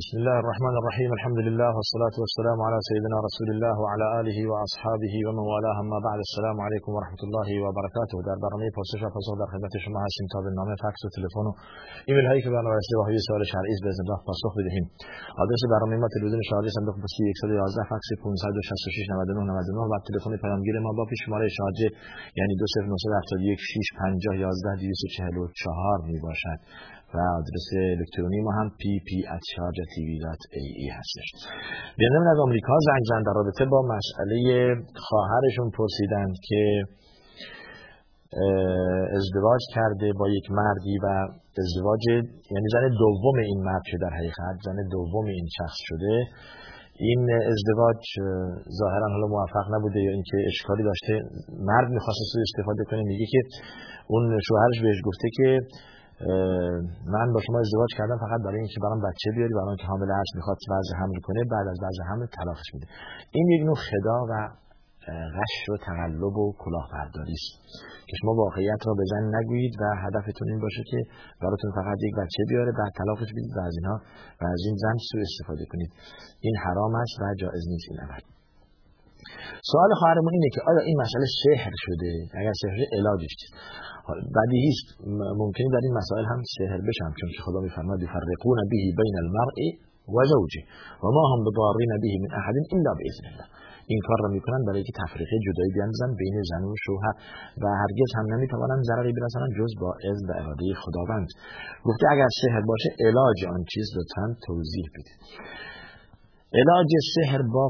بسم الله الرحمن الرحيم. الحمد لله والصلاة والسلام على سيدنا رسول الله وعلى آله وأصحابه ومن والاه. ما بعد، السلام عليكم ورحمة الله وبركاته. در برنامه پرسش و پاسخ در خدمت شما هستیم تا به نامه، فکس و تلفن و ایمیل هایی که برنامه رسید و حوی سوال شرعی باذن الله پاسخ بدهیم. آدرس برنامه ما: تلویزیون شهرداری، صندوق پستی 111، فکس 566 99 99 و تلفن پیامگیر ما با شماره شارژه یعنی 2097165011244 می باشد. و آدرس الکترونی ما هم pp@sharjatv.ae هستش. بیانیه از آمریکا زنگ زدن در رابطه با مسئله خواهرشون، پرسیدند که ازدواج کرده با یک مردی و ازدواج، یعنی زن دوم این مرد که در حقیقت زن دوم این شخص شده، این ازدواج ظاهرا حالا موفق نبوده یا اینکه اشکالی داشته. مرد می‌خواست استفاده کنه، میگه که اون شوهرش بهش گفته که من با شما ازدواج کردم فقط برای اینکه برام بچه بیاری، برای اینکه حامل هست، میخواد وضع حمل کنه، بعد از وضع حمل طلاقش میده. این یک نوع خدا و غش و تقلب و کلاهبرداری است که شما واقعیت را به زن نگویید و هدفتون این باشه که براتون فقط یک بچه بیاره، بعد طلاقش بدید و از اینها و از این زن سوء استفاده کنید. این حرام است و جایز نیست این عمل. سوال خواهرمون اینه که آیا این مسئله سحر شده؟ اگر سحر علاجش چیست؟ بدیهی است ممکنه در این مسائل هم سحر بشن، چون که خدا میفرماد یفرقون به بین المرء و زوجه و ما هم بضارین به من احد الا باذن الله. این کار را میکنن برای اینکه تفریقه، جدایی بیاندازن بین زن و شوهر و هرگز هم نمیتوانن ضرری برسانن جز با اذن و اراده خداوند. گفته اگر سحر باشه علاج آن چیز لطفاً توضیح بدید. علاج سحر با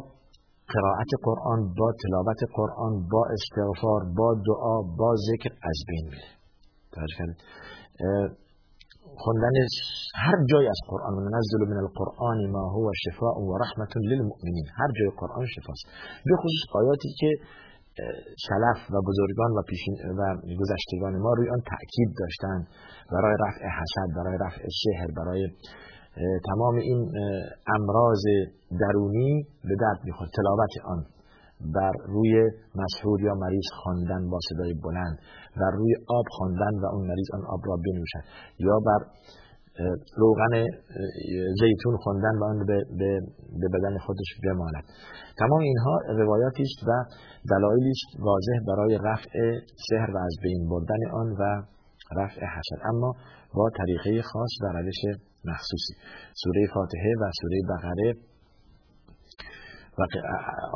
قرائت قرآن، با تلاوت قرآن، با استغفار، با دعا، با ذکر از بین میره. خوندن هر جای از قرآن، منزل من القرآن ما هو شفاء و رحمة للمؤمنین، هر جای قرآن شفاست، به خصوص آیاتی که سلف و بزرگان و پیشین و گذشتگان ما روی آن تأکید داشتن برای رفع حسد، برای رفع سحر، برای تمام این امراض درونی به درد میخورد. تلاوت آن بر روی مسحور یا مریض خواندن با صدای بلند، بر روی آب خواندن و اون مریض آن آب را بنوشد، یا بر روغن زیتون خواندن و آن به بدن خودش بماند. تمام اینها روایاتی است و دلایلی است واضح برای رفع سحر و از بین بردن آن و رفع حسد، اما با طریقه خاص و روش مخصوصی. سوره فاتحه و سوره بقره و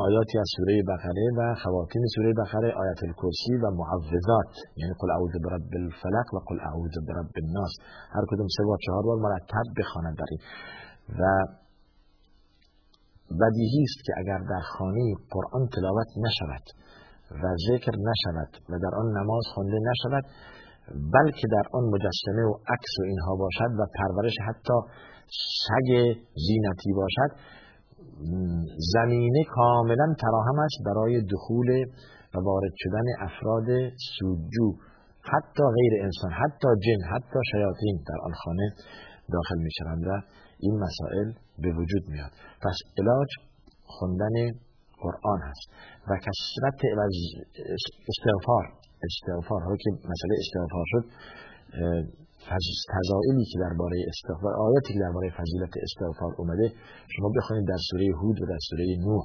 آیاتی از سوره بقره و خواتیم سوره بقره، آیت الکرسی و معوذات، یعنی قل اعوذ برب الفلق و قل اعوذ برب الناس، هر کدوم 3 و 4 بار مرتب بخوانند. در این و بدیهی است که اگر در خانه قرآن تلاوت نشود و ذکر نشود و در آن نماز خوانده نشود، بلکه در آن مجسمه و عکس و اینها باشد و پرورش حتی سگ زینتی باشد، زمینه کاملا فراهم است برای دخول و وارد شدن افراد سودجو، حتی غیر انسان، حتی جن، حتی شیاطین در آن خانه داخل می شوند و این مسائل به وجود میاد. پس علاج خواندن قرآن هست و کثرت و استغفار. حالا که مسئله استغفار شد، فضائلی که درباره استغفار، آیاتی که درباره فضیلت استغفار اومده شما بخونید در سوره هود و در سوره نوح.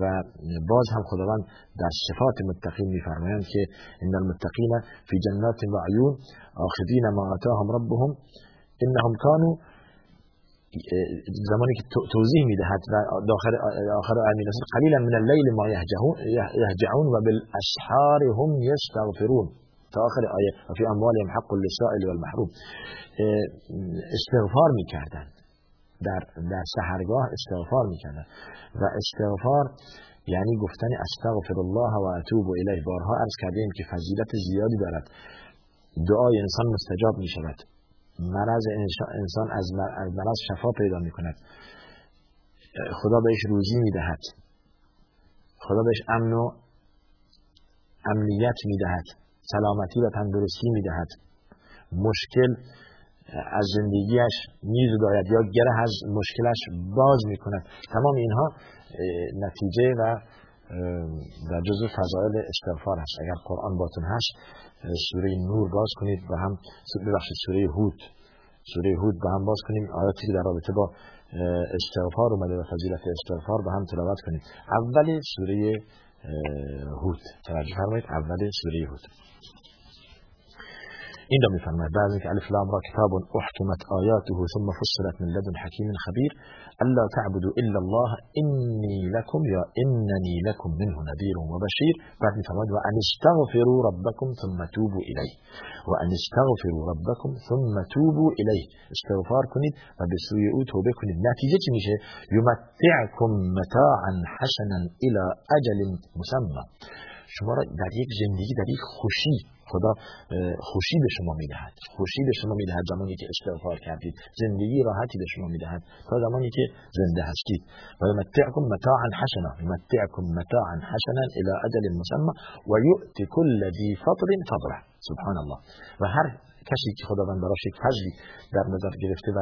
و باز هم خداوند در صفات متقین می‌فرمایند که ان المتقین فی جنات و عیون آخذین ما آتاهم ربهم انهم کانوا، زمانی که توضیح میدهد و آخر آمین است قلیلا من اللیل ما یهجعون و بالاسحار هم یستغفرون تا آخر آیه و فی اموالهم حق للسائل والمحروم. استغفار میکردن در سحرگاه، استغفار میکردن و استغفار یعنی گفتن استغفر الله و اتوب الیه. بارها عرض کردیم که فضیلت زیادی دارد، دعای انسان مستجاب میشود، مرض انسان از مرض شفا پیدا می کند، خدا بهش روزی می دهد، خدا بهش امن و امنیت می دهد، سلامتی و تندرستی می دهد، مشکل از زندگیش می زداید یا گره از مشکلش باز می کند. تمام اینها نتیجه و در جزء فضائل استغفار هست. اگر قرآن باتون هست سوره نور باز کنید و هم سوره هود، سوره هود با هم باز کنیم، آیاتی که در رابطه با استغفار اومده و فضیلت استغفار با هم تلاوت کنیم. اول سوره هود، توجه فرمایید، اول سوره هود این رو می‌فرماید بعد از الف لام را کتاب احکمت آیاته ثم فصلت من لدن حکیم خبیر الا تعبدوا الا الله انی لكم یا اننی لكم منه نذیر و بشیر. بعد می‌فرماید و ان استغفروا ربکم ثم توبوا الیه، و ان استغفروا ربکم ثم توبوا الیه، استغفار کنید و به سوی او توبه کنید. نتیجه چی میشه؟ یمتعکم متاعا حسنا الی اجل مسمی، شما را در یک زندگی در یک خوشی خدا خوشی به شما میدهد، خوشی به شما میدهد زمانی که استغفار کردید، زندگی راحتی به شما میدهد تا زمانی که زنده هستید. و یمتعکم متاعا حسنا، یمتعکم متاعا حسنا الی اجل مسمی و یؤتی کل ذی فضل فضله. سبحان الله. و هر کسی که خداوند براش یک فضلی در نظر گرفته و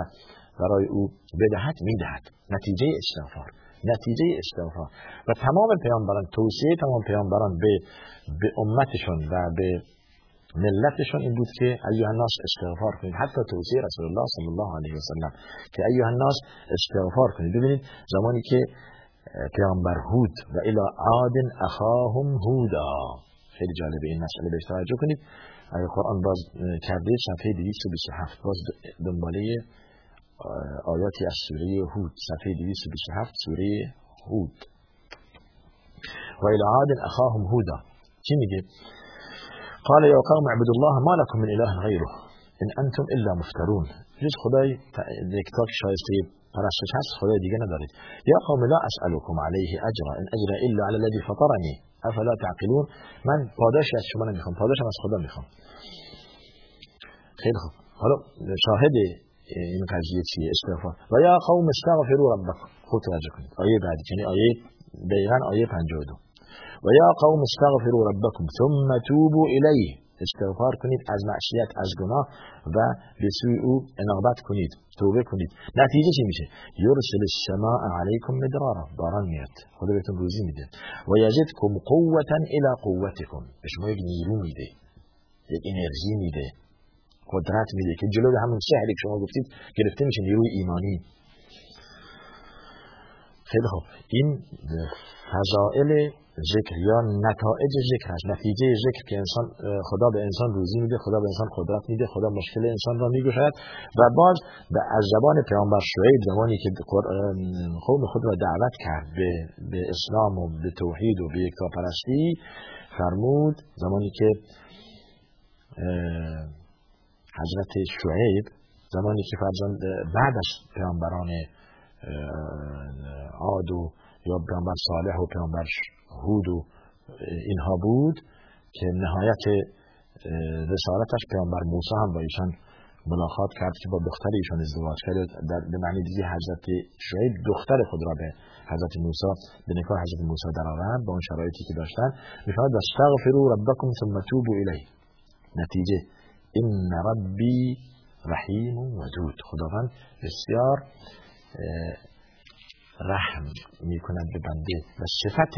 برای او بدهد میدهد. نتیجه استغفار، نتیجه استغفار. و تمام پیامبران، توصیه تمام پیامبران به امتشون و به ملتشون این بود که ایها الناس استغفار کنید. حتی توصیه رسول الله صلی الله علیه و سلم که ایها الناس استغفار کنید. ببینید زمانی که پیامبر هود و الی عاد اخاهم هودا، خیلی جالبه این مسئله، بهش توجه کنید. آیه قرآن باز کرده صفحه 227، باز دنباله آیاتی از سوره هود، صفحه 227 سوره هود. و الی عاد اخاهم هودا چی میگه؟ قال يا قوم اعبدوا الله ما لكم من اله غيره ان انتم الا مفترون. جز خدای یک تاک شایسته پرستش هست، خدای دیگه ندارید. یا قوم لا اسالكم عليه اجرا ان اجرا الا على الذي فطرني افلا تعقلون. من پاداش از شما نمیخوام، پاداشم از خدا میخوام. خیلی خوب، حالا شاهد این قضیه چیه؟ استغفار. و یا قوم استغفروا ربكم. خود توجه کنید آیه بعدی، یعنی آیه دقیقاً آیه 52. وَيَا قَوْمِ اسْتَغْفِرُوا رَبَّكُمْ ثُمَّ تُوبُوا إِلَيْهِ. استغفار کنید از معصیت، از گناه و به سوی او انابت کنید، توبه کنید. نتیجه چی میشه؟ یرسل السماء علیکم مدرارا، باران میاد، خدا بهتون روزی میده. و یزدکم قوة الی قوتکم، به شما یک نیرو میده، یک انرژی میده، قدرت میده که جلوی همون سحری که شما گفتید گرفته میشه، نیروی ایمانی. خیلی خوب، این فضائل ذکر یا نتایج ذکر هست، نتیجه ذکر که انسان، خدا به انسان روزی میده، خدا به انسان قدرت میده، خدا مشکل انسان را میگشاید. و باز از زبان پیامبر شعیب، زمانی که قوم خود را دعوت کرد به اسلام و به توحید و به یکتاپرستی، فرمود زمانی که حضرت شعیب، زمانی که فرزند بعد از پیامبران عاد و یا پیامبر صالح و پیامبر هود و اینها بود که نهایت رسالتش، پیامبر موسی هم با ایشان ملاقات کرد که با دختر ایشان ازدواج کرد. به معنی دیگه حضرت شعیب دختر خود را به حضرت موسی، به نکاح حضرت موسی درآورد با اون شرایطی که داشتن. می‌فرماید واستغفروا ربکم ثم توبوا الیه. نتیجه ان ربی رحیم ودود، خداوند بسیار رحم میکنند به بنده. و صفت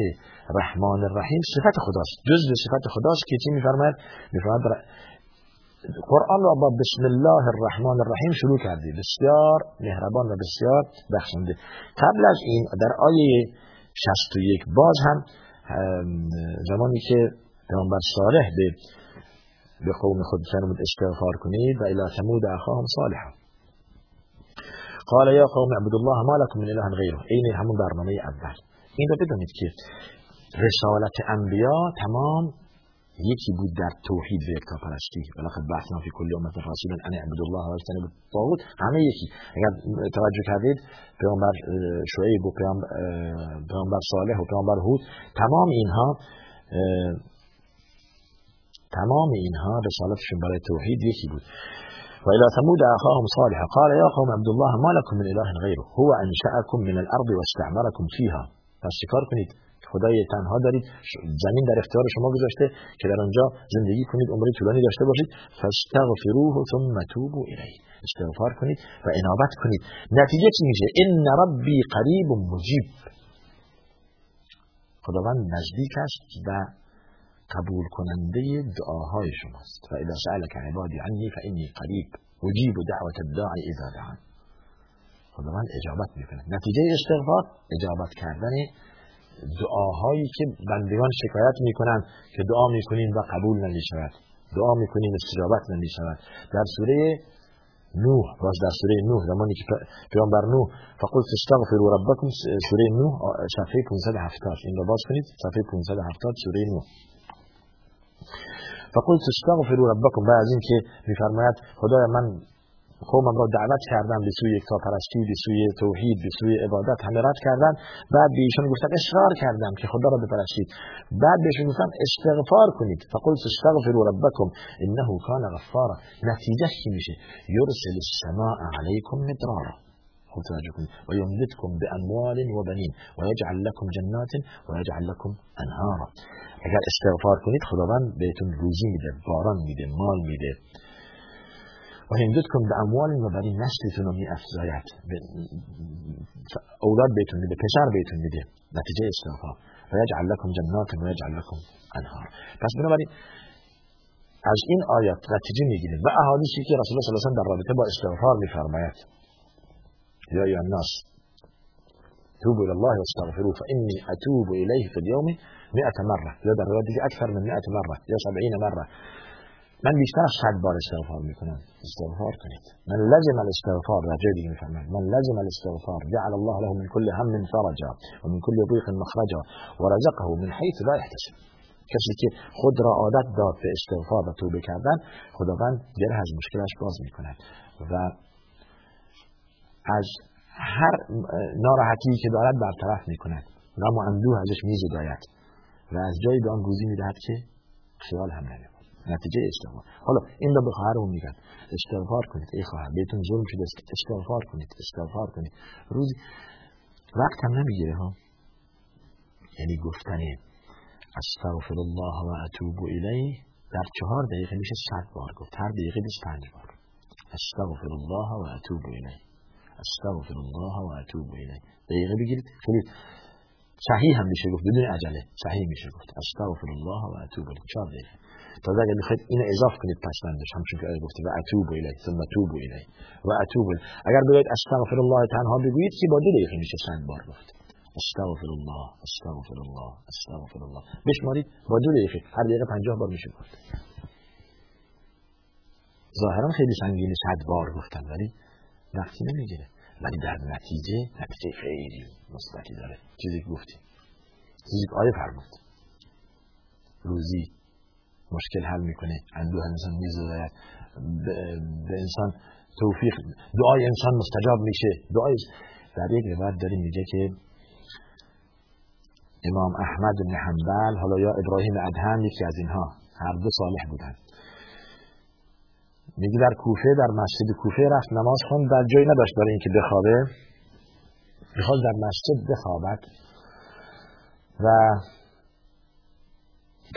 رحمان الرحیم صفت خداست، جزء صفت خداست که چی میفرماید؟ میفرماید قرآن را با بسم الله الرحمن الرحیم شروع کردی، بسیار مهربان و بسیار بخشنده. قبل از این در آیه 61 باز هم زمانی که پیامبر صالح به قوم خود فرمود استغفار کنید و الی ثمود اخاهم صالحا قال يا قوم اعبدوا الله ما لكم من اله غيره. این همون برنامه اول. این رو بدونید که رسالت انبیا تمام یکی بود در توحید و یکتاپرستی. ولقد بعثنا في كل امة رسولا ان اعبدوا الله واجتنبوا الطاغوت. همه یکی. اگر توجه کردید پیامبر شعیب و پیامبر صالح و پیامبر هود، تمام اینها رسالتشون برای توحید یکی بود. وإلى ثمود أخاهم صالحا قال يا قوم اعبدوا الله ما لكم من إله غيره هو أنشأكم من الأرض واستعمركم فيها. پس چیکار کنید؟ خدای تنها دارید، زمین در اختیار شما گذاشته که در آنجا زندگی کنید، عمر طولانی داشته باشید. فاستغفروه ثم توبوا إليه. استغفار کنید و انابت کنید. نتیجه چی میشه؟ إن ربي قريب مجيب. خداوند نزدیک است و قبول کننده دعاهای شماست. فاذا سألك عبادي عني فإني قریب اجیب دعوة الداعی اذا دعان. خداوند اجابت میکنه. نتیجه استغفار اجابت کردن دعاهایی که بندگان شکایت میکنن که دعا میکنین و قبول نمیشود، دعا میکنین استجابت نمیشود. در سوره نوح، باز در سوره نوح زمانی که پیامبر نوح فقلت استغفروا ربکم، سوره نوح صفحه 570، این رو باز کنید، صفحه 570 سوره نوح. فقلت استغفروا ربکم، بعد از این که میفرماید خدایا من قومم را دعوت کردم به سوی یکتاپرستی، به سوی توحید، به سوی عبادت، همه رد کردن. بعد به ایشان گفتم اصرار کردم که خدا را بپرستید، بعد بهشون گفتم استغفار کنید. فقلت استغفروا ربکم انه کان غفارا. نتیجه چی میشه؟ یرسل السماء علیکم مدرارا. خوب توجه کنید. و یمددکم باموال و بنین و یجعل لکم جنات و یجعل لکم انهارا. اگر استغفار کنید خداوند بهتون روزی میده، باران میده، مال میده. و همدتکم به اموال و بنی، نسلتون رو می‌افزاید، اولاد بهتون میده، پسر بهتون میده، نتیجه استغفار. و یجعل لکم جنات و یجعل لکم انهار. پس بنابراین از این آیات نتیجه میگیریم و احادیثی که رسول الله صلی الله علیه و آله در رابطه با استغفار میفرماید یا ایها الناس توبوا الی الله واستغفروه فانی اتوب الیه فی اليوم 100 مره، یا در روایت دیگه اکثر من 100 مره یا 70 مره. من بیشتر از 100 بار استغفار میکنم. استغفار کنید. من لازم الاستغفار، در جای دیگه میفهمم من لازم الاستغفار. جعل الله له من كل هم فرجا و من كل ضيق مخرجا و رزقه من حيث لا يحتسب. کسی که خود را عادت داد به استغفار و توبه کردن، خداوند در هر مشکلش باز میکند و از هر ناراحتی که دارد برطرف میکند. غم و اندوه ازش میزداید و از جای آن روزی میدهد که خیال هم نمیکند. نتیجه استغفار. حالا این رو به خواهرمون میگن استغفار کنید، ای خواهر بهتون ظلم شده، استغفار کنید، استغفار کنید. روزی وقت هم نمیگیره ها، یعنی گفتن استغفر الله و اتوب الیه در 4 دقیقه میشه 100 بار گفت، هر دقیقه 25 بار استغفر الله و اتوب الیه، استغفر الله و اتوب الیه. دقیقه بگیرید خیلی صحیح هم میشه گفت، بدون عجله صحیح میشه گفت استغفر الله و اتوب الیه 4 دقیقه. تازه اگر میخواید اینو اضافه کنید پس بندش همچون که آیه گفته و اتوب الیه ثم توب الیه و اتوب. اگر بگید استغفر الله تنها بگویید که با 2 دقیقه میشه 100 بار گفت استغفر الله استغفر الله استغفر الله، بشمارید با 2 دقیقه، هر دقیقه 50 بار میشه گفت. ظاهرا خیلی سنگینه 100 بار گفتن، ولی وقتی نمیگیره، ولی در نتیجه خیلی مثبتی داره. چیزی گفتیم، چیزی آیه فرمود، روزی مشکل حل میکنه، اندوه انسان میزداید، به انسان توفیق، دعای انسان مستجاب میشه. دعای در یک روایت داریم میگه که امام احمد بن حنبل، حالا یا ابراهیم ادهم، یکی از اینها، هر دو صالح بودن، میگه در کوفه، در مسجد کوفه رفت نماز خوند، در جایی نداشت برای اینکه بخوابه، میخواست در مسجد بخوابد و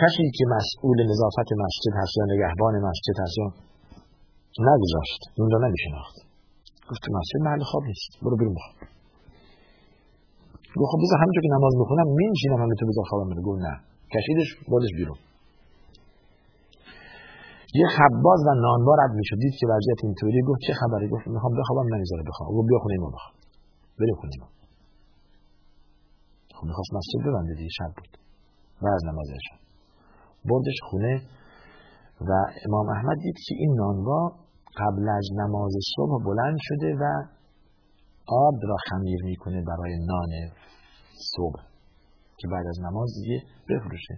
کسی که مسئول نظافت مسجد هست یا نگهبان مسجد هست یا نگذاشت، اون را نمیشناخت، گفت مسجد محل خواب نیست، برو بیرون بخواب. گفت خب بذار همینجا که نماز میخونم میشینم همینطور بذار خوابم بره. گفت نه، کشیدش بردش بیرون. یه خباز و نانبا رد میشد، دید که وضعیت اینطوری، گفت چه خبری؟ گفت میخوام بخوابم، نمیذاره بخواب. گفت بیا خونه ما بخواب، بریم خونه ما. خب میخواست مسجد ببنده دیگه، شب بود و از نمازش بردش خونه و امام احمد دید که این نانوا قبل از نماز صبح بلند شده و آب را خمیر میکنه برای نان صبح که بعد از نماز دیگه بفروشه.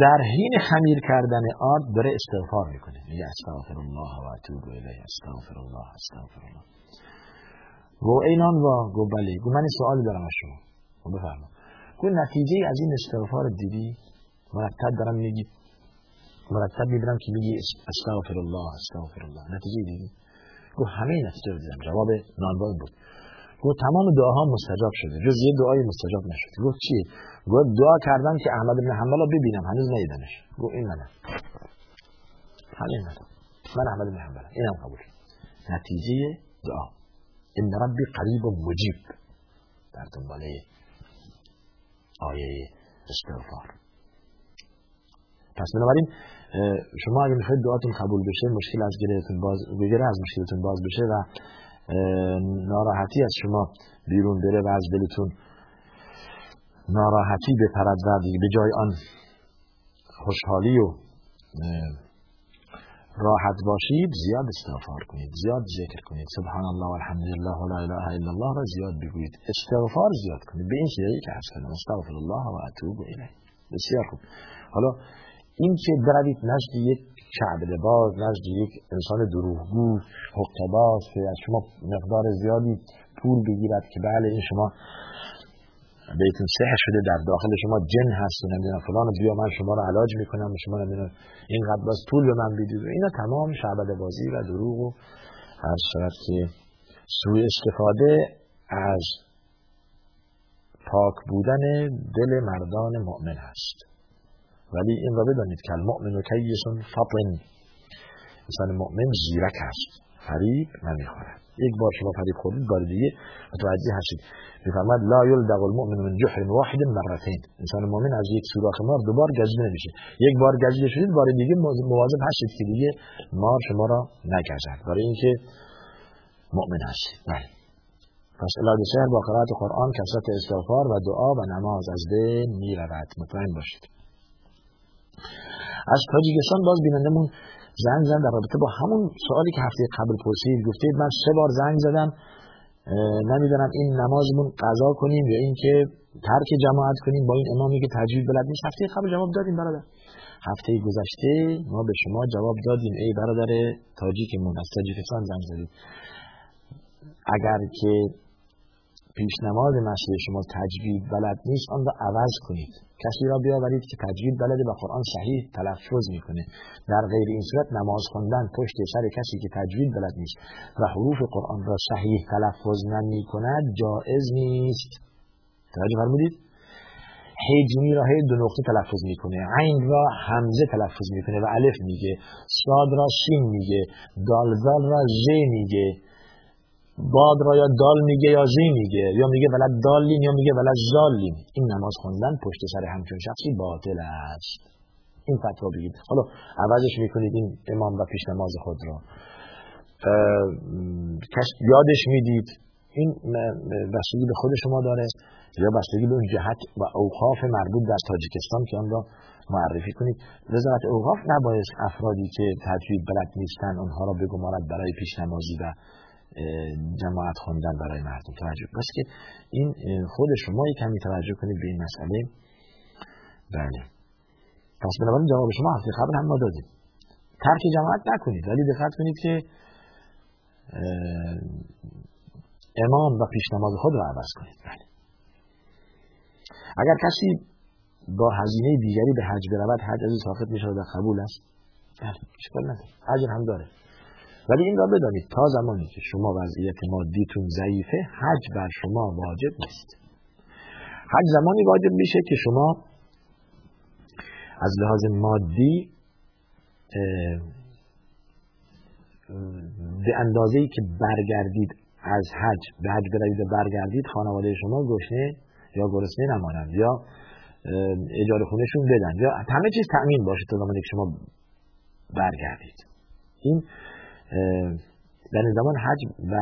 در حین خمیر کردن آب داره استغفار میکنه، میگه استغفر الله و اتوب الیه استغفر الله استغفر الله. و این نانوا گفت بله. گفت من سوالی دارم از شما. گفت بفرما. گفت نتیجه از این استغفار دیدی؟ مرتب میبینم که میگی استغفر الله استغفر الله. نتیجه دیدی؟ گفت همه نتیجه دیدم. جواب نانبا بود. گفت تمام دعاها مستجاب شده، جز یه دعای مستجاب نشده. گفت چیه؟ گفت دعا کردم که احمد بن حنبل رو ببینم، هنوز ندیدمش. گفت این منم، همین منم، من احمد بن حنبلم، اینم قبول. نتیجه دعا ان ربی قریب مجیب در دنباله آیه استغفار. پس بنابراین شما اگه میخواید دعاتون قبول بشه، مشکل از گرهتون باز بگیره، از مشکلتون باز بشه و ناراحتی از شما بیرون بره و از دلتون ناراحتی بپرد و دیگه به جای آن خوشحالی و راحت باشید، زیاد استغفار کنید، زیاد ذکر کنید، سبحان الله و الحمدلله و لا اله الا الله را زیاد بگویید، استغفار زیاد کنید، به این شیعی که هست کنید، استغفر الله و اتوب الیه. بسیار خوب. حالا این که بروید نزد یک کعبه باز، نزد یک انسان دروغگو، حقه‌باز که از شما مقدار زیادی پول بگیرد که بله این شما بهتون سحر شده، در داخل شما جن هست، نمیدونم فلان، بیا من شما رو علاج میکنم، شما نمیدونم اینقدر باز پول به من بدید، اینا تمام شعبده بازی و دروغ و هر صورت که سوء استفاده از پاک بودن دل مردان مؤمن هست. ولی این را بدانید که المؤمن کیسون فطن، انسان مؤمن زیرک هست، فریب نمیخورد. یک بار شما فریب خوردید، بار دیگه متوجه هستید. میفرماد لا یلدغ المؤمن من جحر واحد مرتين، انسان مؤمن از یک سوراخ مار دوبار گزیده نمیشه، یک بار گزیده شدید بار دیگه مواظب هستید که دیگه مار شما را نگزد، برای اینکه مؤمن هستید. بله، پس علاج سحر با قرائت قرآن، کثرت استغفار و دعا و نماز از بین میرود، مطمئن باشید. از تاجیکستان باز بینندمون زنگ زدن در رابطه با همون سوالی که هفته قبل پرسید، گفتید من 3 بار زنگ زدم، نمیدونم این نمازمون قضا کنیم یا این که ترک جماعت کنیم با این امامی که تجوید بلد نیست. هفته قبل جواب دادیم برادر، هفته گذشته ما به شما جواب دادیم ای برادر تاجیکمون از تاجیکستان زنگ زدید، اگر که پیشنماز مسئله شما تجوید بلد نیست آن را عوض کنید، کسی را بیاورید که تجوید بلده و قرآن صحیح تلفظ میکنه. در غیر این صورت نماز خواندن پشت سر کسی که تجوید بلد نیست و حروف قرآن را صحیح تلفظ نمیکند جائز نیست. توجه فرمودید؟ هجمی را هی 2 نقطه تلفظ میکنه، عین را همزه تلفظ میکنه و الف میگه، صاد را شین میگه، دالزال را ژ میگه، باد را یا دال میگه یا زی میگه، یا میگه ولد دالین یا میگه ولد زالین. این نماز خوندن پشت سر همچون شخصی باطل است. این فتوا بگید. حالا عوضش میکنید این امام و پیش نماز خود را یادش میدید، این بستگی به خود شما داره یا بستگی به اون جهت و اوقاف مربوط در تاجیکستان که آن را معرفی کنید. وزارت اوقاف نباید افرادی که تجوید بلد نیستن آنها را بگمارد برای پیش نمازی و جماعت خواندن برای مردم. توجه بس که این خود شما کمی توجه کنید به این مسئله. بله، پس بنابراین جواب شما هفته قبل هم ما دادیم، ترک جماعت نکنید، ولی دقت کنید که امام و پیشنماز خود را عوض کنید. بله، اگر کسی با هزینه دیگری به حج برود، حج از این ساقط می‌شود و قبول است. بله، اشکال نداره، اجر هم داره. ولی این را بدانید تا زمانی که شما وضعیت مادیتون ضعیفه، حج بر شما واجب نیست. حج زمانی واجب میشه که شما از لحاظ مادی به اندازه‌ای که برگردید از حج، به حج بروید و برگردید، خانواده شما گشنه یا گرسنه نمانند یا اجاره خونه‌شون بدن یا همه چیز تأمین باشه تا زمانی که شما برگردید. این در زمان حج و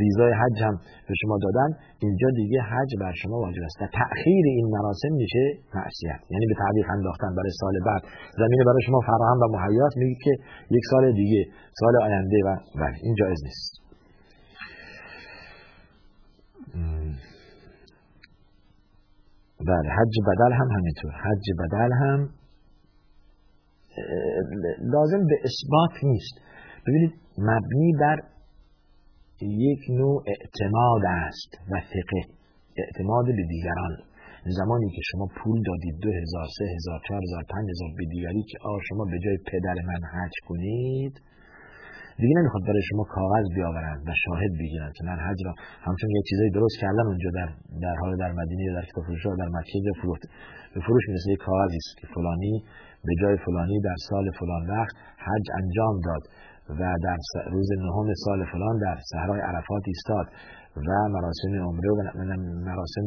ویزای حج هم به شما دادن، اینجا دیگه حج بر شما واجب است. تأخیر این مراسم میشه معصیت، یعنی به تعویق انداختن برای سال بعد. زمینه برای شما فراهم و مهیا میگه که یک سال دیگه، سال آینده، و بله این جایز نیست. بله، حج بدل هم همینطور، حج بدل هم لازم به اثبات نیست. ببینید مبنی بر یک نوع اعتماد است و ثقه، اعتماد به دیگران. زمانی که شما پول دادید 2000 3000 4000 5000 به دیگری که شما به جای پدر من حج کنید، دیگه نمیخواد برای شما کاغذ بیاورند و شاهد بگیرند که من حج را همچون یه چیزایی درست کردم اونجا در حال در مدینه یا در کتاب فروشا در مکه جا فروش میرسه یک کاغذی است که فلانی به جای فلانی در سال فلان وقت حج انجام داد و در روز 9 سال فلان در صحرای عرفات ایستاد و مراسم عمره و مراسم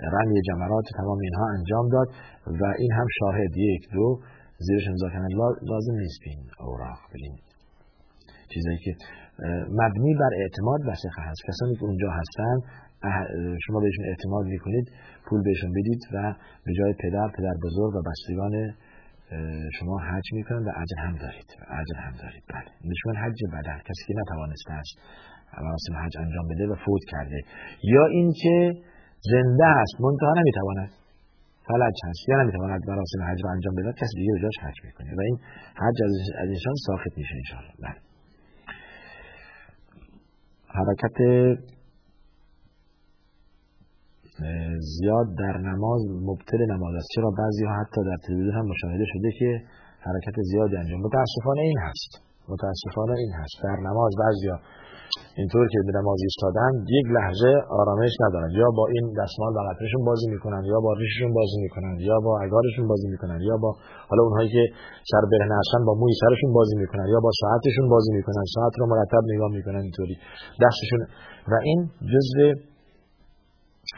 رمی جمرات تمام اینها انجام داد و این هم شاهد 1 2 زیرش امضا کردن لازم نیست بین اوراق بین چیزایی که مبنی بر اعتماد و ثقه هست. کسانی که اونجا هستن شما بهشون اعتماد میکنید، پول بهشون بدید و به جای پدر بزرگ و بستگان شما حج میکنن و اجر هم دارید. بله نشون حج بدن، کسی که نتوانسته است مراسم حج انجام بده و فوت کرده، یا اینکه زنده است منتها نمیتواند فلج هست یا نمیتواند مراسم حج را انجام بده، کسی دیگه جاش حج میکنه و این حج از انسان ساقط میشه ان شاء الله. بله حرکت زیاد در نماز مبطل نماز است. چرا بعضی ها حتی در تلویزیون هم مشاهده شده که حرکت زیادی انجام. متاسفانه این هست در نماز بعضیا اینطور که به نماز ایستادن یک لحظه آرامش ندارن، یا با این دستمال و قطرهشون بازی میکنن، یا با ریششون بازی میکنن، یا با عقارشون بازی میکنن، یا با حالا اونهایی که سر برهنه هستن با موی سرشون بازی میکنن، یا با ساعتشون بازی میکنن، ساعت رو مرتب نگاه میکنن اینطوری دستشون، و این جزء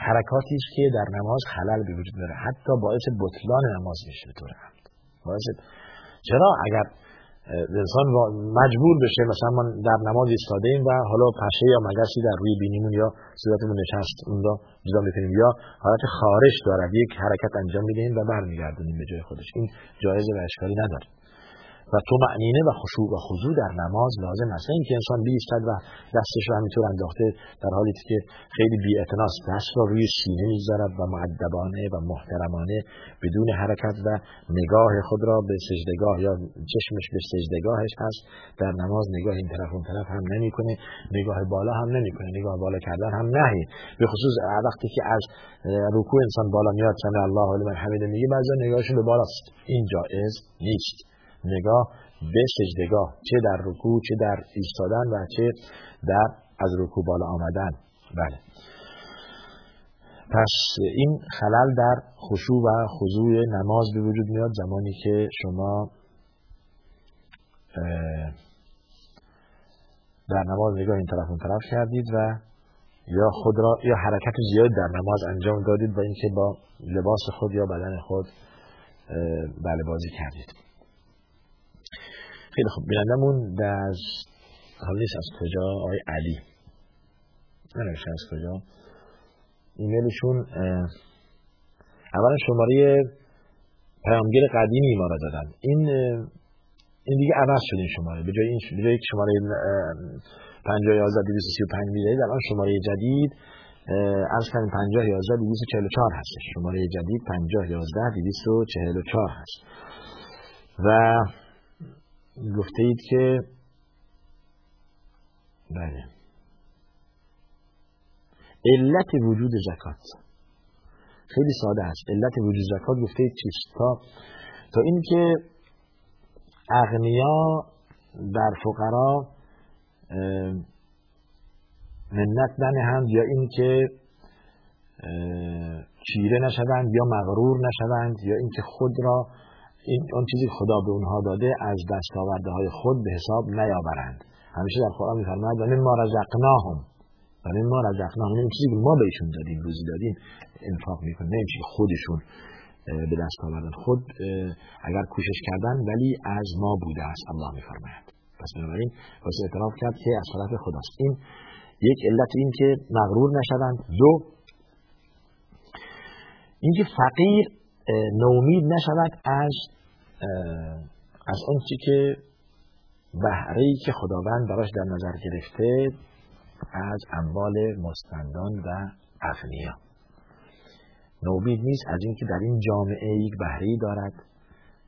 حرکاتی است که در نماز خلل به وجود میاره، حتی باعث بطلان نماز میشه. چرا؟ اگر انسان مجبور بشه، مثلا من در نماز ایستاده ایم و حالا پشه یا مگسی در روی بینیمون یا صورتمون نشست، اون را جدا می‌کنیم یا حالت خارش دارد، یک حرکت انجام میدیم و برمیگردونیم به جای خودش، این جایزه و اشکالی نداره. و طمأنینه و خشوع و خضوع در نماز لازم است. این که انسان بیستد و دستش رو همینطور انداخته در حالی که خیلی بی‌اعتناست، دست رو روی سینه می‌ذارد و مؤدبانه و محترمانه بدون حرکت و نگاه خود را به سجدگاه یا چشمش به سجدگاهش هست در نماز، نگاه این طرف اون طرف هم نمی‌کنه، نگاه بالا هم نمی‌کنه، نگاه بالا کردن هم نهی، به خصوص وقتی که از رکوع انسان بالا میاد سمع الله لمن حمیده میگه بعضی نگاهش به بالاست، این جایز نیست. نگاه به سجدگاه، چه در رکوع، چه در ایستادن و چه در از رکوع بالا آمدن. بله پس این خلل در خشوع و خضوع نماز به وجود میاد زمانی که شما در نماز نگاه این طرف اون طرف کردید و یا خود را یا حرکت زیاد در نماز انجام دادید و اینکه با لباس خود یا بدن خود بازی کردید. خیلی خوب، بینندمون از حالیش از کجا آقای علی نمیشه از کجا ایمیلشون. اولا شماره پیامگیر قدیمی ما را دادن، این دیگه عوض شد، این شماره به جای یک شماره 5011 235 میدهید، الان شماره جدید از 5011 244 هست. شماره جدید 5011 244 هست و گفته اید که بله علت وجود زکات خیلی ساده است. علت وجود زکات گفته اید چیست؟ تا این که اغنیا در فقرا منت ننهند، یا این که چیره نشوند یا مغرور نشوند، یا این که خود را این اون چیزی خدا به اونها داده از دستاوردهای خود به حساب نیاورند. همیشه در قرآن می‌فرماید و مما رزقناهم، این چیزی که ما بهشون دادیم روزی دادیم انفاق میکنن، نه چیزی خودشون به دست آوردن، خود اگر کوشش کردن ولی از ما بوده است، الله می‌فرماید. پس بنابراین واسه اعتراف کرد که از طرف خداست. این یک علت، این که مغرور نشدند. دو اینکه فقیر نومید نشود از اون چی که بهره‌ای که خداوند براش در نظر گرفته از اموال مستندان و اغنیا، نومید نیست از اینکه در این جامعه یک بهره‌ای دارد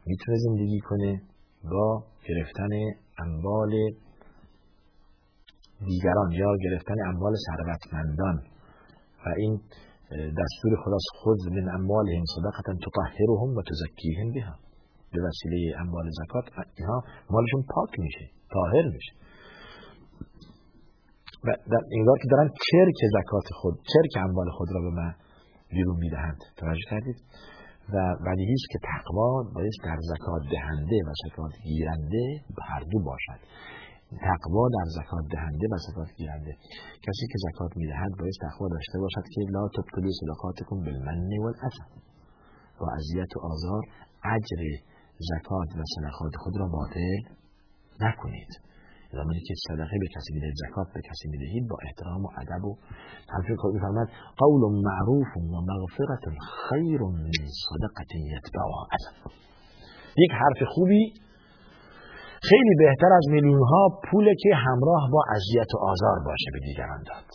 میتونه زندگی کنه با گرفتن اموال دیگران یا گرفتن اموال ثروتمندان. و این دستور خلاص خود من اموالهم صدقه تطهرهم و تزکیهم بها، به وسیله اموال زکات اینها مالشون پاک میشه، طاهر میشه. و انگار که دارن چرک زکات خود، چرک اموال خود را به من بیرون میدهند. توجه کردید؟ و بدیهی است که تقوا باید در زکات دهنده و زکات گیرنده هر دو باشد. تقوا در زکات دهنده و زکات گیرنده. کسی که زکات میدهد باید تقوا داشته باشد که لا تبطلوا صدقاتکم بالمن والاذى، با اذیت و آزار اجر زکات و صدقات خود را باطل نکنید. زمانی که صدقه به کسی میدهید، زکات به کسی میدهید، با احترام و ادب و تفکر کنید. فرمود قول معروف و مغفرة خیر من صدقة یتبعها اذى. یک حرف خوبی خیلی بهتر از میلیون‌ها پوله که همراه با اذیت و آزار باشه به دیگران داد.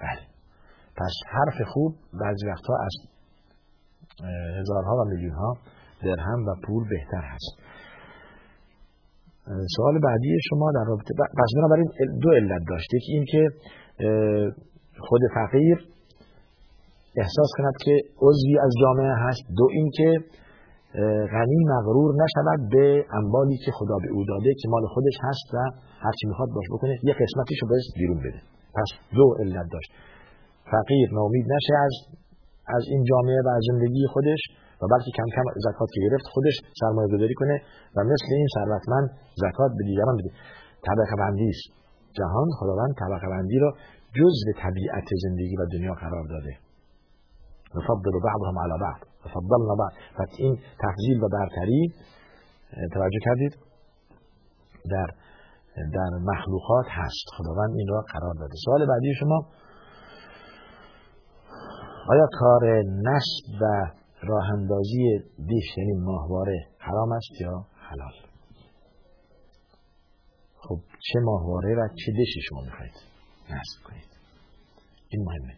بله، پس حرف خوب بعضی وقتها از هزارها و میلیون‌ها درهم و پول بهتر هست. سوال بعدی شما در رابطه پس بنابراین دو علت داشت، یکی این که خود فقیر احساس کند که عضوی از جامعه هست، دو این که غنی مغرور نشود به انبالی که خدا به او داده که مال خودش هست و هر چی میخواد باش بکنه، یه قسمتیشو بهش بیرون بده. پس دو علت داشت، فقیر ناامید نشه از این جامعه و از زندگی خودش و بلکه کم کم زکات که گرفت خودش سرمایه گذاری کنه و مثل این ثروتمند زکات به دیگران بده. طبقه بندی است. جهان خداوند طبقه بندی را جزء طبیعت زندگی و دنیا قرار داده. نفضل بعضهم علی بعض، فضلنا بعض. پس این تفضیل و برتری توجه کردید در مخلوقات هست، خداوند این را قرار داده. سوال بعدی شما، آیا کار نصب و راه اندازی بیش یعنی ماهواره حرام است یا حلال؟ خب چه ماهواره و چه دشی شما میخواید نصب کنید، این مهمه.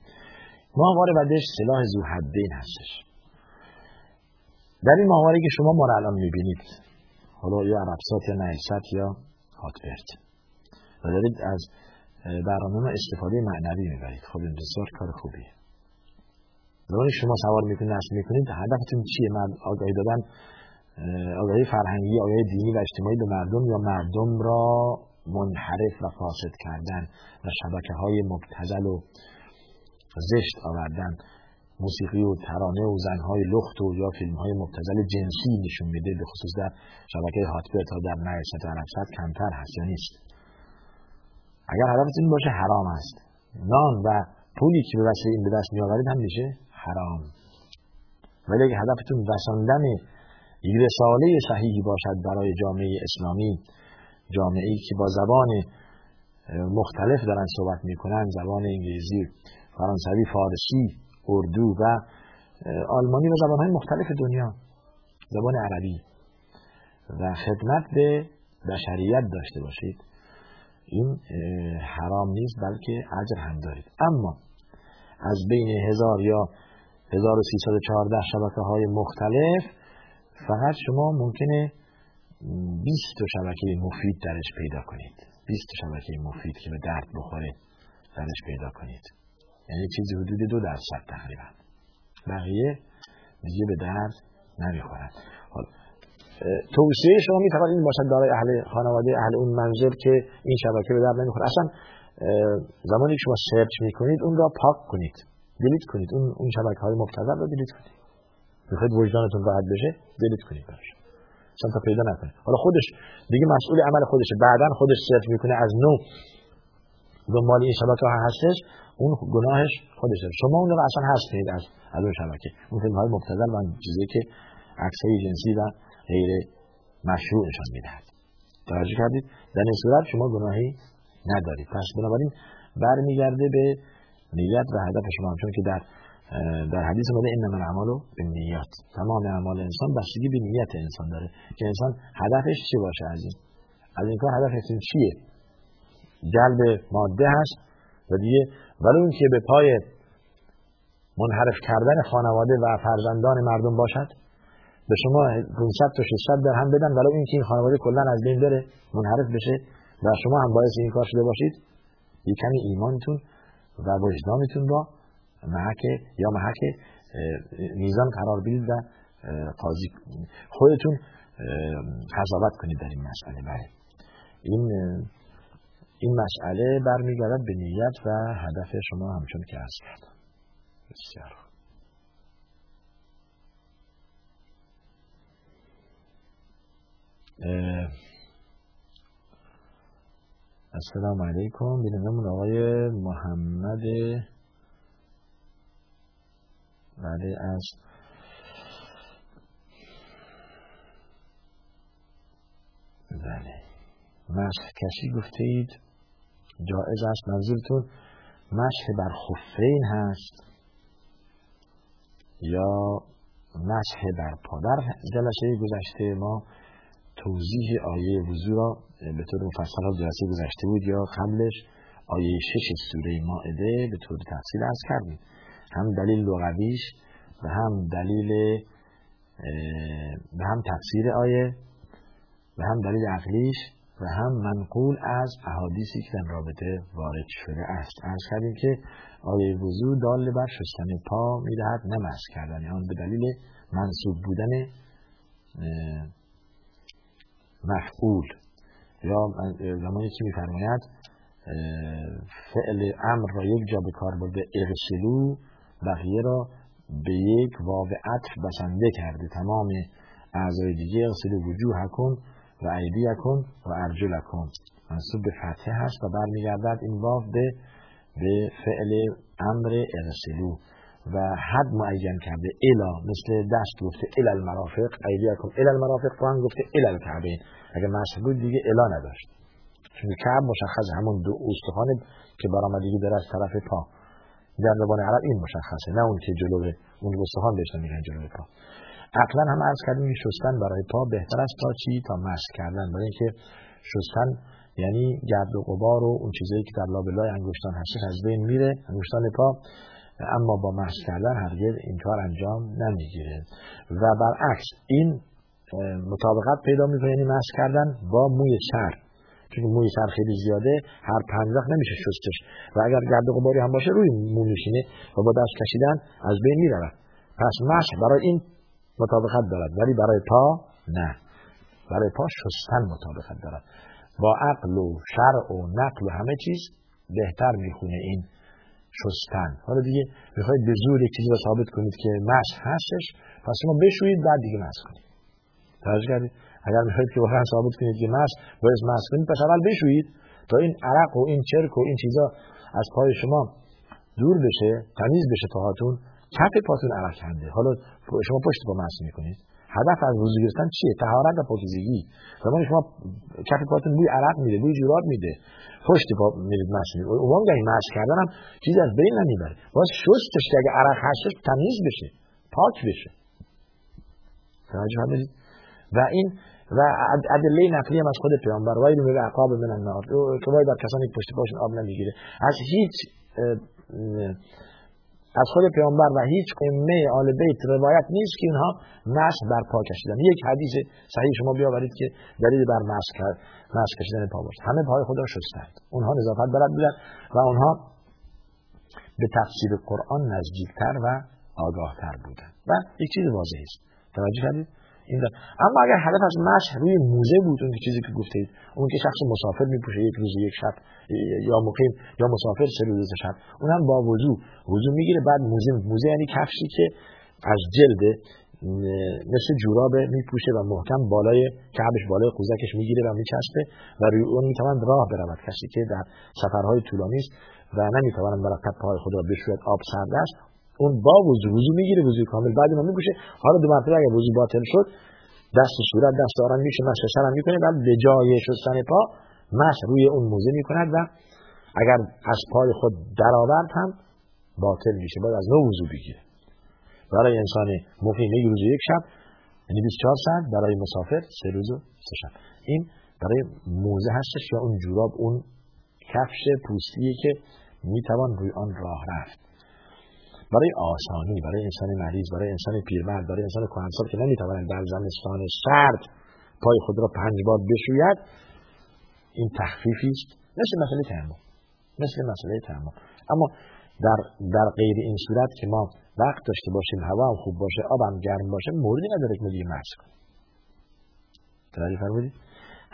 ماهواره و دش سلاح ذو حدین هستش. در این ماهواره که شما ما را الان میبینید، حالا یا عربسات یا نحست یا هاتبرد، و دارید از برنامه ما استفاده معنوی میبرید، خب این بسیار کار خوبیه. زمانی شما سوار میکنید، نصب میکنید، هدفتون چیه؟ آگاهی دادن، آگاهی فرهنگی، آگاهی دینی و اجتماعی به مردم، یا مردم را منحرف و فاسد کردن و شبکه‌های مبتذل و زشت آوردن، موسیقی و ترانه و زنهای لخت و یا فیلم‌های مبتذل جنسی نشون میده، به خصوص در شبکه هاتبر تا در نهست و نفست کمتر هست یا نیست. اگر هدفتون باشه حرام است. نان و پولی که به وسیله این به دست میآورید هم میشه حرام. ولی اگه هدفتون رساندن یک رساله صحیحی باشد برای جامعه اسلامی، جامعه‌ای که با زبان مختلف دارن صحبت میکنن، زبان انگلیسی، فرانسوی، فارسی، اردو و آلمانی و زبانهای مختلف دنیا، زبان عربی، و خدمت به بشریت داشته باشید، این حرام نیست بلکه اجر هم دارید. اما از بین 1000 یا 1314 شبکه‌های مختلف فقط شما ممکنه 20 تا شبکه مفید درش پیدا کنید، 20 تا شبکه مفید که به درد بخوره درش پیدا کنید، یعنی چیزی حدود 2% تقریبا، بقیه دیگه به درد نمیخورن. حالا توصیه شما میتواند این باشد دارای اهل خانواده، اهل اون منظر که این شبکه به درد نمیخوره، اصلا زمانی که شما سرچ میکنید اون را پاک کنید، دلیت کنید، اون شبکه‌های مبتذل رو دلیت کنید. میخواید وجدانتون راحت بشه، دلیت کنید براش. چند تا پیدا نکنید. حالا خودش دیگه مسئول عمل خودشه. بعداً خودش سرچ میکنه از نو دنبال این شبکه‌ها هستش، اون گناهش خودشه. شما اون رو اصلا حذف کنید از اون شبکه. اون فیلم‌های مبتذل و چیزی که عکس‌های جنسی و غیر مشروع نشان میدهد. توجه کردید؟ در این صورت شما گناهی ندارید. پس بنابراین برمیگرده به نیت و هدف شما، چون که در حدیث اومده انما الاعمال بالنیات، تمام اعمال انسان بستگی به نیت انسان داره که انسان هدفش چی باشه. از این کار هدفتون چیه؟ جلب ماده هست و دیگه ولی اون که به پای منحرف کردن خانواده و فرزندان مردم باشد، به شما 500 تا 600 درهم بدن ولی این که این خانواده کلا از بین بره، منحرف بشه و شما هم باعث این کار شده باشید، یک کمی ایمانتون و وجدانتون را محک میزان قرار بدید و قاضی خودتون قضاوت کنید در این مسئله. بله، این مسئله برمیگردد به نیت و هدف شما همچون که عرض کردم. بسیار خوب. السلام علیکم. بینندمون آقای محمد ولی از مسح کشی گفته اید جائز است. منظورتون مسح بر خفین هست یا مسح بر پا؟ در جلسه گذشته ما توضیح آیه وضو را به طور مفصل جلسه گذشته بود یا قبلش آیه 6 سوره مائده به طور تفصیل عرض کردیم. هم دلیل لغویش و هم دلیل و هم تفسیر آیه و هم دلیل عقلیش و هم منقول از احادیثی که در رابطه وارد شده است. عرض کردیم که آیه وضو دال بر شستن پا می‌دهد نه مسح کردن آن به دلیل منصوب بودن مفعول، یا زمانی که می‌فرماید فعل امر را یک جا به کار برده اغسلو، بقیه را به یک واو عطف بسنده کرده. تمام اعضای دیگه اغسلو وجوهکم و ایدیکم و ارجلکم منصوب به فتحه هست و برمیگردد این واو به فعل امر اغسلو و حد معین کرده الا، مثل دست گفته الا المرافق، ایدیکم الا المرافق، پا هم گفته الا الکعبین. اگه مسح بود دیگه الا نداشت، چون کعب مشخص همون دو استخوان که برآمدگی داره از طرف پا. در زبان عرب این مشخصه، نه اون که جلوه اون استخوان داشتن میگن جلوه پا. عقلا هم عرض کردیم که شستن برای پا بهتر است تا چی؟ تا مسح کردن، برای اینکه شستن یعنی گرد و غبار و اون چیزایی که در لابلای انگشتان هست از بین میره، انگشتان پا. اما با مسح کردن هرگز این کار انجام نمیگیره و برعکس این مطابقت پیدا میکنه، یعنی مسح کردن با موی سر، چون موی سر خیلی زیاده، هر 5 دقیقه نمیشه شستش و اگر گرد و غباری هم باشه روی مو میشینه و با دست کشیدن از بین میره. پس مسح برای این مطابقت دارد ولی برای پا نه، برای پا شستن مطابقت دارد. با عقل و شرع و نقل و همه چیز بهتر میخونه این شستن. حالا دیگه میخواید به زور یک چیزی رو ثابت کنید که مسح هستش، پس شما بشویید بعد دیگه مسح کنید. توجه کردید؟ اگر میخواید که واقعا ثابت کنید که مسح باید مسح کنید، پس اول بشویید تا این عرق و این چرک و این چیزا از پای شما دور بشه، تمیز بشه پاهاتون، کف پاتون عرق کنده. حالا شما پشت پا مسح میکنید، هدف از وضو گرفتن چیه؟ طهارت و پاکیزگی. زمانی شما کف پاتون بوی عرق میده، بوی جوراب میده، پشت پا میرید مسح میکنید، اونم گاهی مسح کردن هم چیز از بین نمیبره، واسه شستش که اگه عرق هستش تمیز بشه، پاک بشه. توجه کنید؟ و این و ادله نقلی هم از خود پیامبر، وایل للعقاب من النار، که وای بر کسانی که پشت پاشون آب نمیگیره، از هیچ از خود پیامبر و هیچ امه آل بیت روایت نیست که اینها مسح بر پا کشیدن. یک حدیث صحیح شما بیاورید که دلیل بر مسح کشیدن پا باشه. همه پای خدا شستند، اونها نظافت بلد بودند و اونها به تفسیر قرآن نزدیکتر و آگاهتر بودند و یک چیز واضحی است. توجه کردید؟ اما اگر هدف از مسح روی موزه بود، اون چیزی که گفتید، اون که شخص مسافر میپوشه یک روز یک شب، یا مقیم یا مسافر 3 روز شب، اون هم با وضو میگیره. بعد موزه یعنی کفشی که از جلد مثل جوراب میپوشه و محکم بالای کعبش، بالای قوزکش میگیره و میچسبه و روی اون میتواند راه برود. کسی که در سفرهای طولانی است و نمیتواند مرتب پای خود را بشوید، آب سرد است، اون با وضو میگیره، وضو کامل. بعد اون میگوشه حالا دو مرتبه اگه وضو باطل شد، دست صورت دست آرام میشه، مسح سرم میکنه، بعد به جای شستن پا مسح روی اون موزه میکند و اگر از پای خود درآورد هم باطل میشه، باید از نو وضو بگیره. برای انسان مقیم 1 روز 1 شب یعنی 24 ساعت، برای مسافر 3 روز و 3 شب. این برای موزه هستش یا اون جوراب، اون کفش پوستی که میتوان روی آن راه رفت. برای آسانی، برای انسان مریض، برای انسان پیرمرد، برای انسان کهنسال که نمیتواند در زمستان سرد پای خود را 5 بار بشوید، این تخفیفی است، مثل مسئله تیمم. اما در غیر این صورت که ما وقت داشته باشیم، هوا هم خوب باشه، آب هم گرم باشه، موردی نداره که دیگه مسح کنیم. تعریف فرمودید.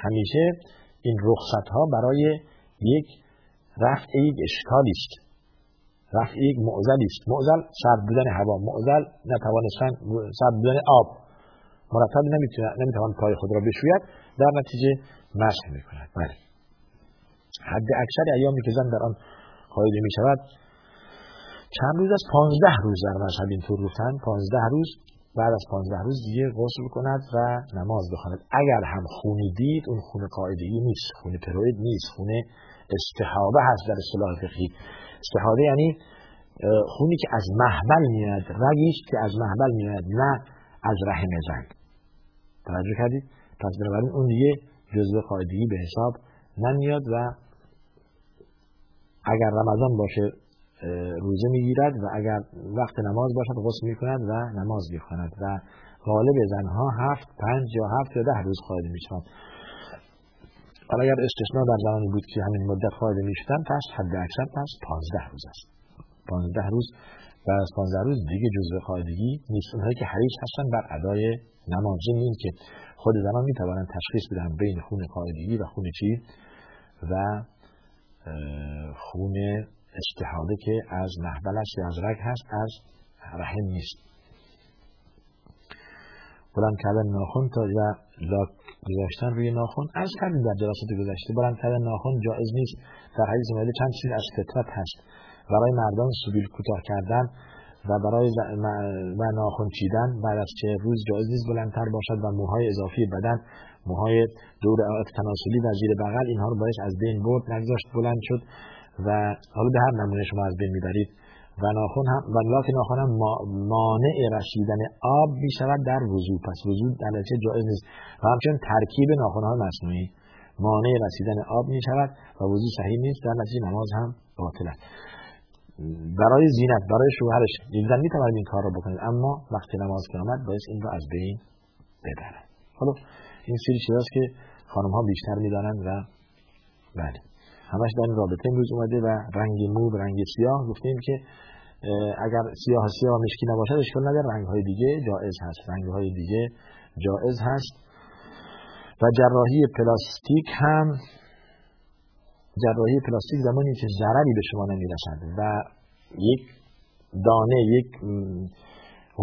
همیشه این رخصت ها برای یک رفع یک اشکالی است، رفع یک معضلی است. معضل سرد بودن هوا، معضل نتوانستن سرد بودن آب. مرتب نمیتواند پای خود را بشوید، در نتیجه مسح میکند. بله. حد اکثر ایامی که زن در آن قایده می شود چند روز از 15 روز در مذهب اینطور گفتند، 15 روز. بعد از 15 روز دیگه غسل کند و نماز بخواند. اگر هم خونی دید، اون خون قاعده‌ای نیست، خون پروید نیست، خون استحاده هست در اصطلاح فقهی. استحاده یعنی خونی که از محمل میاد، رگیش که از محمل میاد، نه از رحم زن. توجه کردید؟ پس بنابراین اون دیگه جزء قاعده‌ای به حساب نمیاد و اگر رمضان باشه روزه میگیرد و اگر وقت نماز باشد غسل میکند و نماز میخواند و غالب زنها 7، 5 یا 7 یا 10 روز قاعده میشوند. حالا اگر استثناء در زنانی بود که همین مدت قاعده میشدن، پس حد اکثر پس 15 روز است. 15 روز و از 15 روز دیگه جزء قاعدگی نیست. اونهایی که حریص هستن بر ادای نماز، این که خود زنان میتوانند تشخیص بدن بین خون قاعدگی و خون چی و خون استحاده که از محبل است یا از رگ هست، از رحم نیست. بلند کردن ناخن تا یا لاک گذاشتن روی ناخن، از کردیم در جلسات گذشته، بلند کردن ناخن جایز نیست. در حدیث اومده چند چیز از فطرت هست. برای مردان سبیل کوتاه کردن و برای ناخن چیدن بعد از 4 روز جایز نیست بلندتر باشد و موهای اضافی بدن، موهای دور تناسلی و زیر بغل، اینها رو باید از بین برد، نگذاشت بلند شد و حالا به هر نمونه شما از بین میبرید. و ناخن هم و لاک ناخن هم مانع رسیدن آب میشود در وضو، پس وضو در حالت جایز نیست. و همچنین ترکیب ناخن‌های مصنوعی مانع رسیدن آب میشود و وضو صحیح نیست، در نتیجه نماز هم باطل است. برای زینت، برای شوهرش زن میتواند این کار را بکنید، اما وقتی نماز آمد باید این را از بین ببرد. حالا این سری چیزاست که خانم‌ها بیشتر میدانند و بله همش در این رابطه امروز اومده. و رنگ مو و رنگ سیاه گفتیم که اگر سیاه سیاه مشکی نباشد اشکال نداره، رنگ‌های دیگه جایز هست، رنگ‌های دیگه جایز هست. و جراحی پلاستیک هم، جراحی پلاستیک زمانی که ضرری به شما نمیرسد و یک دانه، یک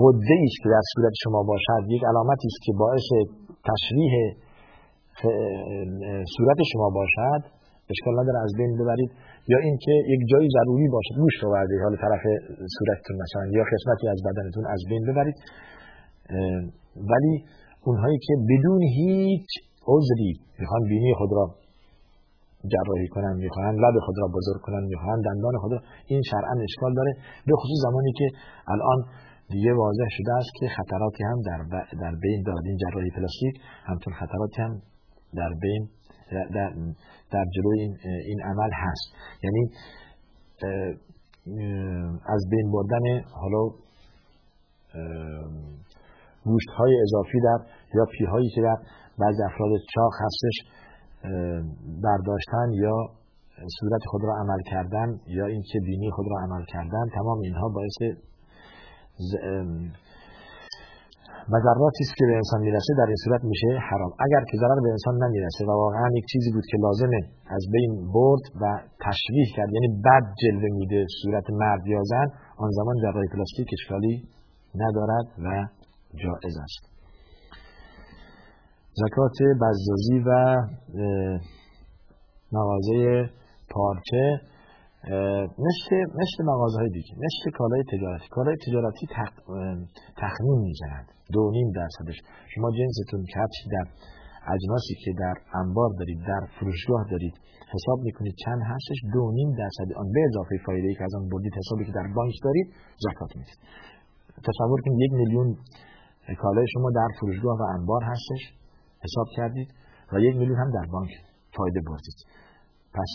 غده‌ای است که در صورت شما باشد، یک علامتی است که باعث تشریح صورت شما باشد، اشکال نداره از بین ببرید. یا اینکه یک جایی ضروری باشد، گوش رو برده حال طرف صورتتون مثلا یا قسمتی از بدنتون از بین ببرید، ولی اونهایی که بدون هیچ عذری میخوان بینی خود را جراحی کنن، میخوان لب خود را بزرگ کنن، میخوان دندان خود را، این شرعاً اشکال داره، به خصوص زمانی که الان دیگه واضح شده است که خطراتی هم در بین دارد. این جراحی پلاستیک همچون خطراتی هم در بین در جلوی این عمل هست، یعنی از بین بردن حالا گوشت‌های اضافی در یا پی‌هایی که در بعضی افراد چاق هستش برداشتن یا صورت خود را عمل کردن یا اینکه بینی خود را عمل کردن، تمام اینها باعث مضراتی است که به انسان میرسه، در این صورت میشه حرام. اگر که ضرر به انسان نمیرسه و واقعا یک چیزی بود که لازمه از بین برد و تشریح کرد، یعنی بد جلوه میده صورت مرد یا زن، آن زمان جراحی پلاستیک اشکالی ندارد و جایز است. زکات بزازی و مغازه پارچه مثل مغازه‌های دیگه، مثل کالای تجارتی، کالای تجارتی تخمین می‌زنند 2.5%. شما جنستون کپشی در اجناسی که در انبار دارید، در فروشگاه دارید، حساب می‌کنید چند هستش، 2.5% آن به اضافه فایده‌ای که از آن بردید، حسابی که در بانک دارید، زکات می‌دید. تصور کنید 1 میلیون کالای شما در فروشگاه و انبار هستش، حساب کردید و 1 میلیون هم در بانک فایده بردید، پس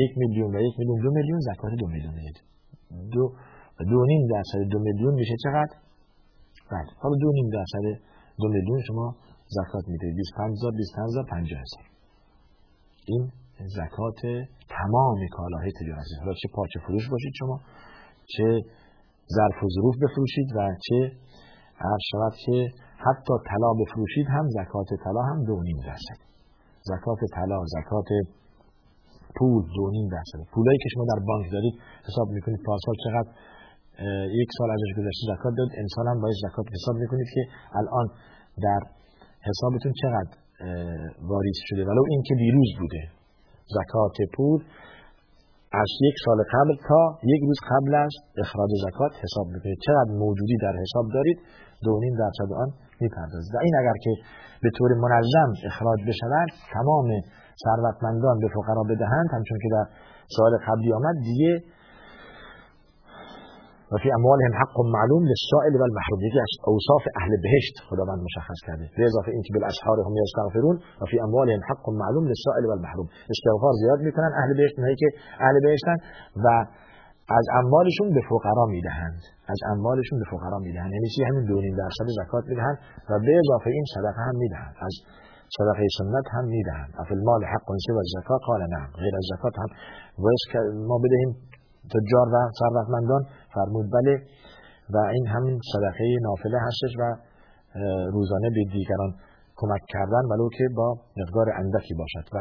1 میلیون و 1 میلیون 2 میلیون زکات 2 میلیون میدید. 2.5% 2 میلیون میشه چقدر؟ بله، حالا 2.5% 2 میلیون شما زکات میدید، 25000 25000 50000. این زکات تمام کالاهای تجارتی، حالا چه پارچه فروش باشید شما، چه ظرف و ظروف بفروشید و چه هر شود که حتی طلا بفروشید، هم زکات طلا هم 2.5%. زکات طلا، زکات پول 2.5%. پولایی که شما در بانک دارید حساب میکنید پارسال چقدر 1 سال ازش گذشته زکات داد، امسال هم باید زکات حساب میکنید که الان در حسابتون چقدر واریز شده، ولو این که دیروز بوده. زکات پول از یک سال قبل تا یک روز قبل از اخراج زکات حساب میکنید. چقدر موجودی در حساب دارید 2.5% آن میپردازید. این اگر که به طور منظم اخراج بشود تمام ثروتمندان به فقرا بدهند، همچون که در سال قبلی آمد دیگه و فی اموالهم حق معلوم للسائل و المحروم، یکی از اوصاف اهل بهشت خداوند مشخص کرده. به اضافه اینکه بالاسحار هم یستغفرون و فی اموالهم حق معلوم للسائل و المحروم، استغفار زیاد میکنن اهل بهشت، اونایی که اهل بهشتن و از اموالشون به فقرا میدهند، از اموالشون به فقرا میدهند، یعنی چی؟ همین 2.5% زکات میدهند و به اضافه این صدقه هم میدهند، از صدقه سنت هم میدهند. اف المال حق سوى الزکات قال نعم، غیر از زکات هم واسه که ما بدهیم تجار و ثروتمندان؟ فرمود بله. و این همین صدقه نافله هستش و روزانه به دیگران کمک کردن ولو که با مقدار اندکی باشد. و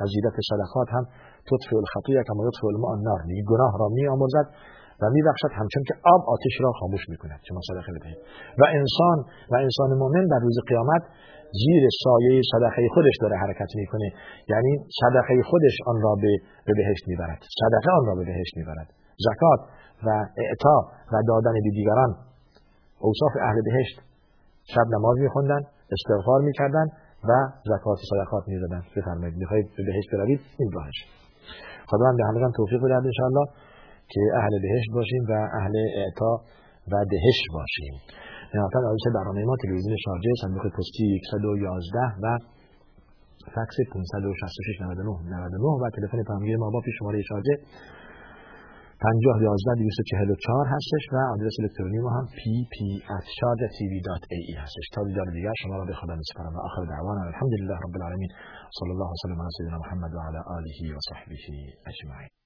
فضیلت صدقات هم تطفئ الخطیه کما یطفئ الماء النار، گناه را میآمرزد و میبخشد همچون که آب آتش را خاموش میکند. شما صدقه بدهید و انسان مؤمن در روز قیامت زیر سایه صدقه خودش داره حرکت میکنه، یعنی صدقه خودش آن را به بهشت میبرد، صدقه آن را به بهشت میبرد. زکات و اعطا و دادن به دیگران اوصاف اهل بهشت. شب نماز میخوندن، استغفار میکردن و زکات و صدقات میدادن. بفرمایید میخواهید به بهشت بروید، این راهش. خداوند به همگان توفیق بده ان شاء الله که اهل بهشت باشیم و اهل اعطا و دهش باشیم. نهایتاً آدرس برنامه ما تلویزیون شارجه، صندوق پستی 111 و فکس 566-99-99 و تلفن پیامگیر ما با پیش شماره شارجه 5011-244 هستش و آدرس الکترونی ما هم pp@sharjatv.ae هستش. تا دیدار دیگر شما را به خدا می‌سپارم و آخر دعوانا الحمدلله رب العالمین. صلی الله و سلم علی سیدنا محمد و علی آله و صحبه اجمعین.